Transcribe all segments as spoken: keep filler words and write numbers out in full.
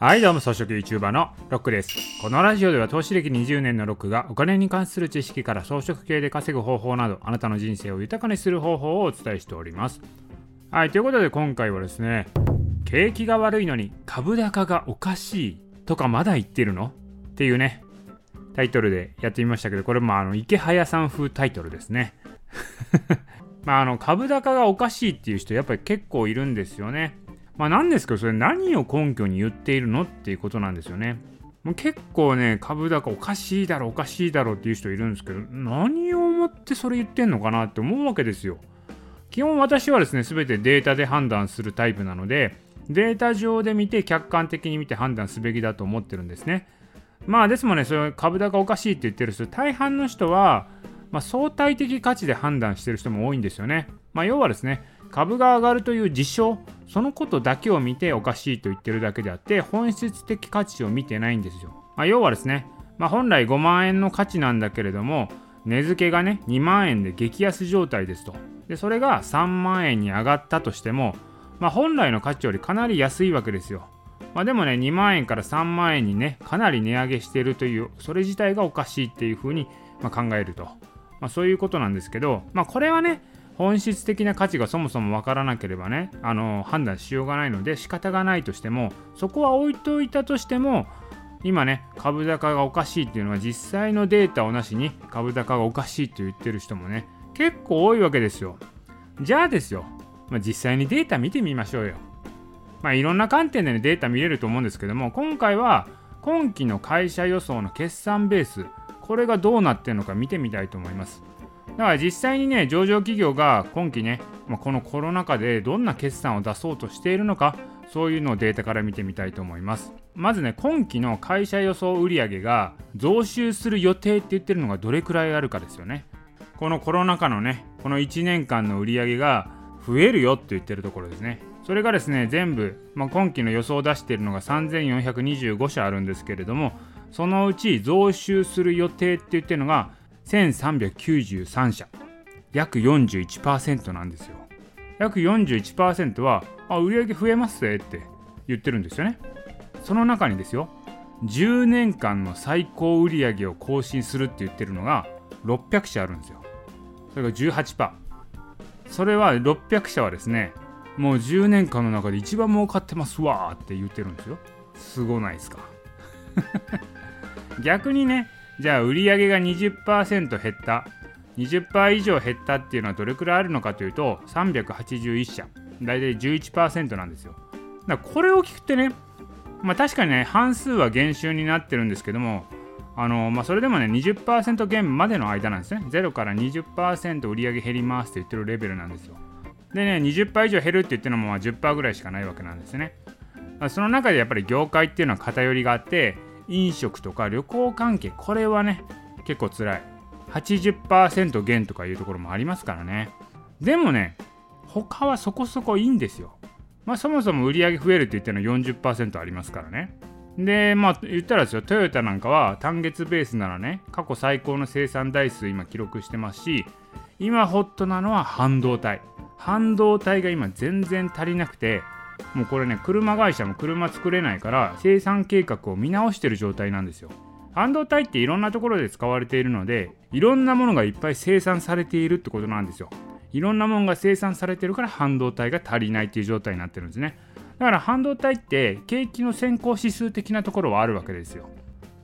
はいどうも、草食 YouTuber のロックです。このラジオでは投資歴にじゅうねんのロックがお金に関する知識から草食系で稼ぐ方法などあなたの人生を豊かにする方法をお伝えしております。はい、ということで今回はですね、景気が悪いのに株高がおかしいとかまだ言ってるのっていうね、タイトルでやってみましたけど、これもあの池早さん風タイトルですね。まああの株高がおかしいっていう人やっぱり結構いるんですよね。まあ、なんですけど、それ何を根拠に言っているのっていうことなんですよね。もう結構ね、株高おかしいだろおかしいだろっていう人いるんですけど、何を思ってそれ言ってんのかなって思うわけですよ。基本私はですね、全てデータで判断するタイプなので、データ上で見て客観的に見て判断すべきだと思ってるんですね。まあですもね、それ株高おかしいって言ってる人、大半の人は、まあ、相対的価値で判断してる人も多いんですよね。まあ要はですね、株が上がるという事象、そのことだけを見ておかしいと言ってるだけであって、本質的価値を見てないんですよ。まあ、要はですね、まあ、本来ごまんえんの価値なんだけれども、値付けがねにまんえんで激安状態ですと。でそれがさんまんえんに上がったとしても、まあ、本来の価値よりかなり安いわけですよ。まあ、でもねにまんえんからさんまんえんにねかなり値上げしているという、それ自体がおかしいっていうふうにまあ考えると、まあ、そういうことなんですけど、まあ、これはね本質的な価値がそもそも分からなければね、あの判断しようがないので仕方がないとしても、そこは置いといたとしても、今ね株高がおかしいっていうのは実際のデータをなしに株高がおかしいと言ってる人もね結構多いわけですよ。じゃあですよ、まあ、実際にデータ見てみましょうよ。まあいろんな観点で、ね、データ見れると思うんですけども、今回は今期の会社予想の決算ベース、これがどうなってるのか見てみたいと思います。だから実際にね、上場企業が今期ね、まあ、このコロナ禍でどんな決算を出そうとしているのか、そういうのをデータから見てみたいと思います。まずね、今期の会社予想売上が増収する予定って言ってるのがどれくらいあるかですよね。このコロナ禍のね、このいちねんかんの売上が増えるよって言ってるところですね。それがですね、全部、まあ、今期の予想を出しているのがさんぜんよんひゃくにじゅうごしゃあるんですけれども、そのうち増収する予定って言ってるのがせんさんびゃくきゅうじゅうさんしゃ、約 よんじゅういちパーセント なんですよ。約 よんじゅういちパーセント はあ売上増えますぜって言ってるんですよね。その中にですよ、じゅうねんかんの最高売上を更新するって言ってるのがろっぴゃくしゃあるんですよ。それが じゅうはちパーセント。 それはろっぴゃくしゃはですね、もうじゅうねんかんの中で一番儲かってますわーって言ってるんですよ。すごないですか？逆にね、じゃあ売上が にじゅっパーセント 減った、 にじゅっパーセント 以上減ったっていうのはどれくらいあるのかというとさんびゃくはちじゅういっしゃ、だいたい じゅういちパーセント なんですよ。だからこれを聞くってね、まあ確かにね半数は減収になってるんですけども、あのまあそれでもね にじゅっパーセント 減までの間なんですね。ゼロから にじゅっパーセント 売上減りますって言ってるレベルなんですよ。でね にじゅっパーセント 以上減るって言ってるのも じゅっパーセント ぐらいしかないわけなんですね。その中でやっぱり業界っていうのは偏りがあって、飲食とか旅行関係、これはね結構つらい、 はちじゅっパーセント 減とかいうところもありますからね。でもね他はそこそこいいんですよ。まあそもそも売上増えるって言ってるのは よんじゅっパーセント ありますからね。でまあ言ったらですよ、トヨタなんかは単月ベースならね過去最高の生産台数今記録してますし、今ホットなのは半導体半導体が今全然足りなくて、もうこれね車会社も車作れないから生産計画を見直してる状態なんですよ。半導体っていろんなところで使われているので、いろんなものがいっぱい生産されているってことなんですよ。いろんなものが生産されてるから半導体が足りないっていう状態になってるんですね。だから半導体って景気の先行指数的なところはあるわけですよ。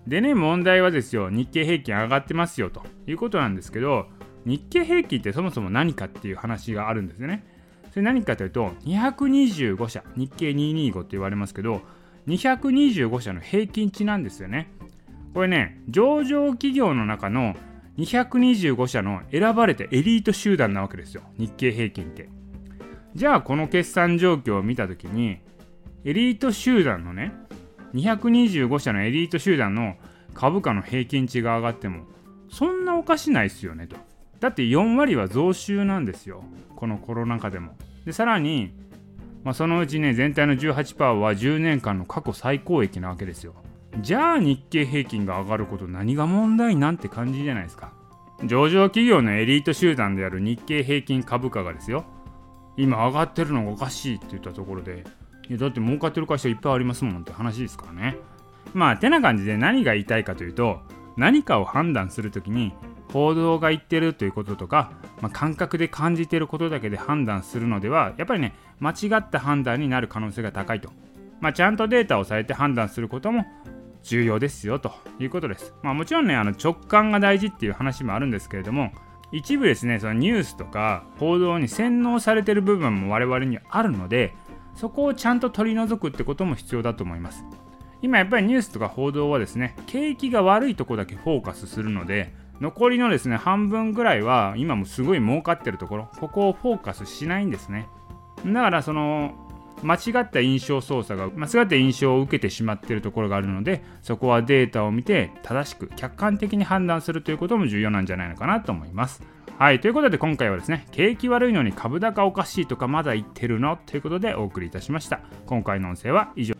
でね、問題はですよ、日経平均上がってますよということなんですけど、日経平均ってそもそも何かっていう話があるんですよね。それ何かというとにひゃくにじゅうごしゃ、日経にひゃくにじゅうごって言われますけど、にひゃくにじゅうごしゃの平均値なんですよね。これね、上場企業の中のにひゃくにじゅうごしゃの選ばれたエリート集団なわけですよ、日経平均って。じゃあこの決算状況を見たときに、エリート集団のねにひゃくにじゅうごしゃのエリート集団の株価の平均値が上がってもそんなおかしないですよねと。だってよんわりは増収なんですよ、このコロナ禍でも。でさらに、まあ、そのうちね全体の じゅうはちパーセント はじゅうねんかんの過去最高益なわけですよ。じゃあ日経平均が上がること何が問題なんて感じじゃないですか。上場企業のエリート集団である日経平均株価がですよ、今上がってるのがおかしいって言ったところで、いやだって儲かってる会社いっぱいありますもんって話ですからね。まあてな感じで何が言いたいかというと、何かを判断するときに報道が言ってるということとか、まあ、感覚で感じてることだけで判断するのではやっぱりね間違った判断になる可能性が高いと、まあ、ちゃんとデータをされて判断することも重要ですよということです。まあ、もちろんねあの直感が大事っていう話もあるんですけれども、一部ですねそのニュースとか報道に洗脳されてる部分も我々にあるので、そこをちゃんと取り除くってことも必要だと思います。今やっぱりニュースとか報道はですね景気が悪いとこだけフォーカスするので、残りのですね半分ぐらいは今もすごい儲かってるところ、ここをフォーカスしないんですね。だからその間違った印象操作が間違った印象を受けてしまっているところがあるので、そこはデータを見て正しく客観的に判断するということも重要なんじゃないのかなと思います。はい、ということで今回はですね景気悪いのに株高おかしいとかまだ言ってるのということでお送りいたしました。今回の音声は以上。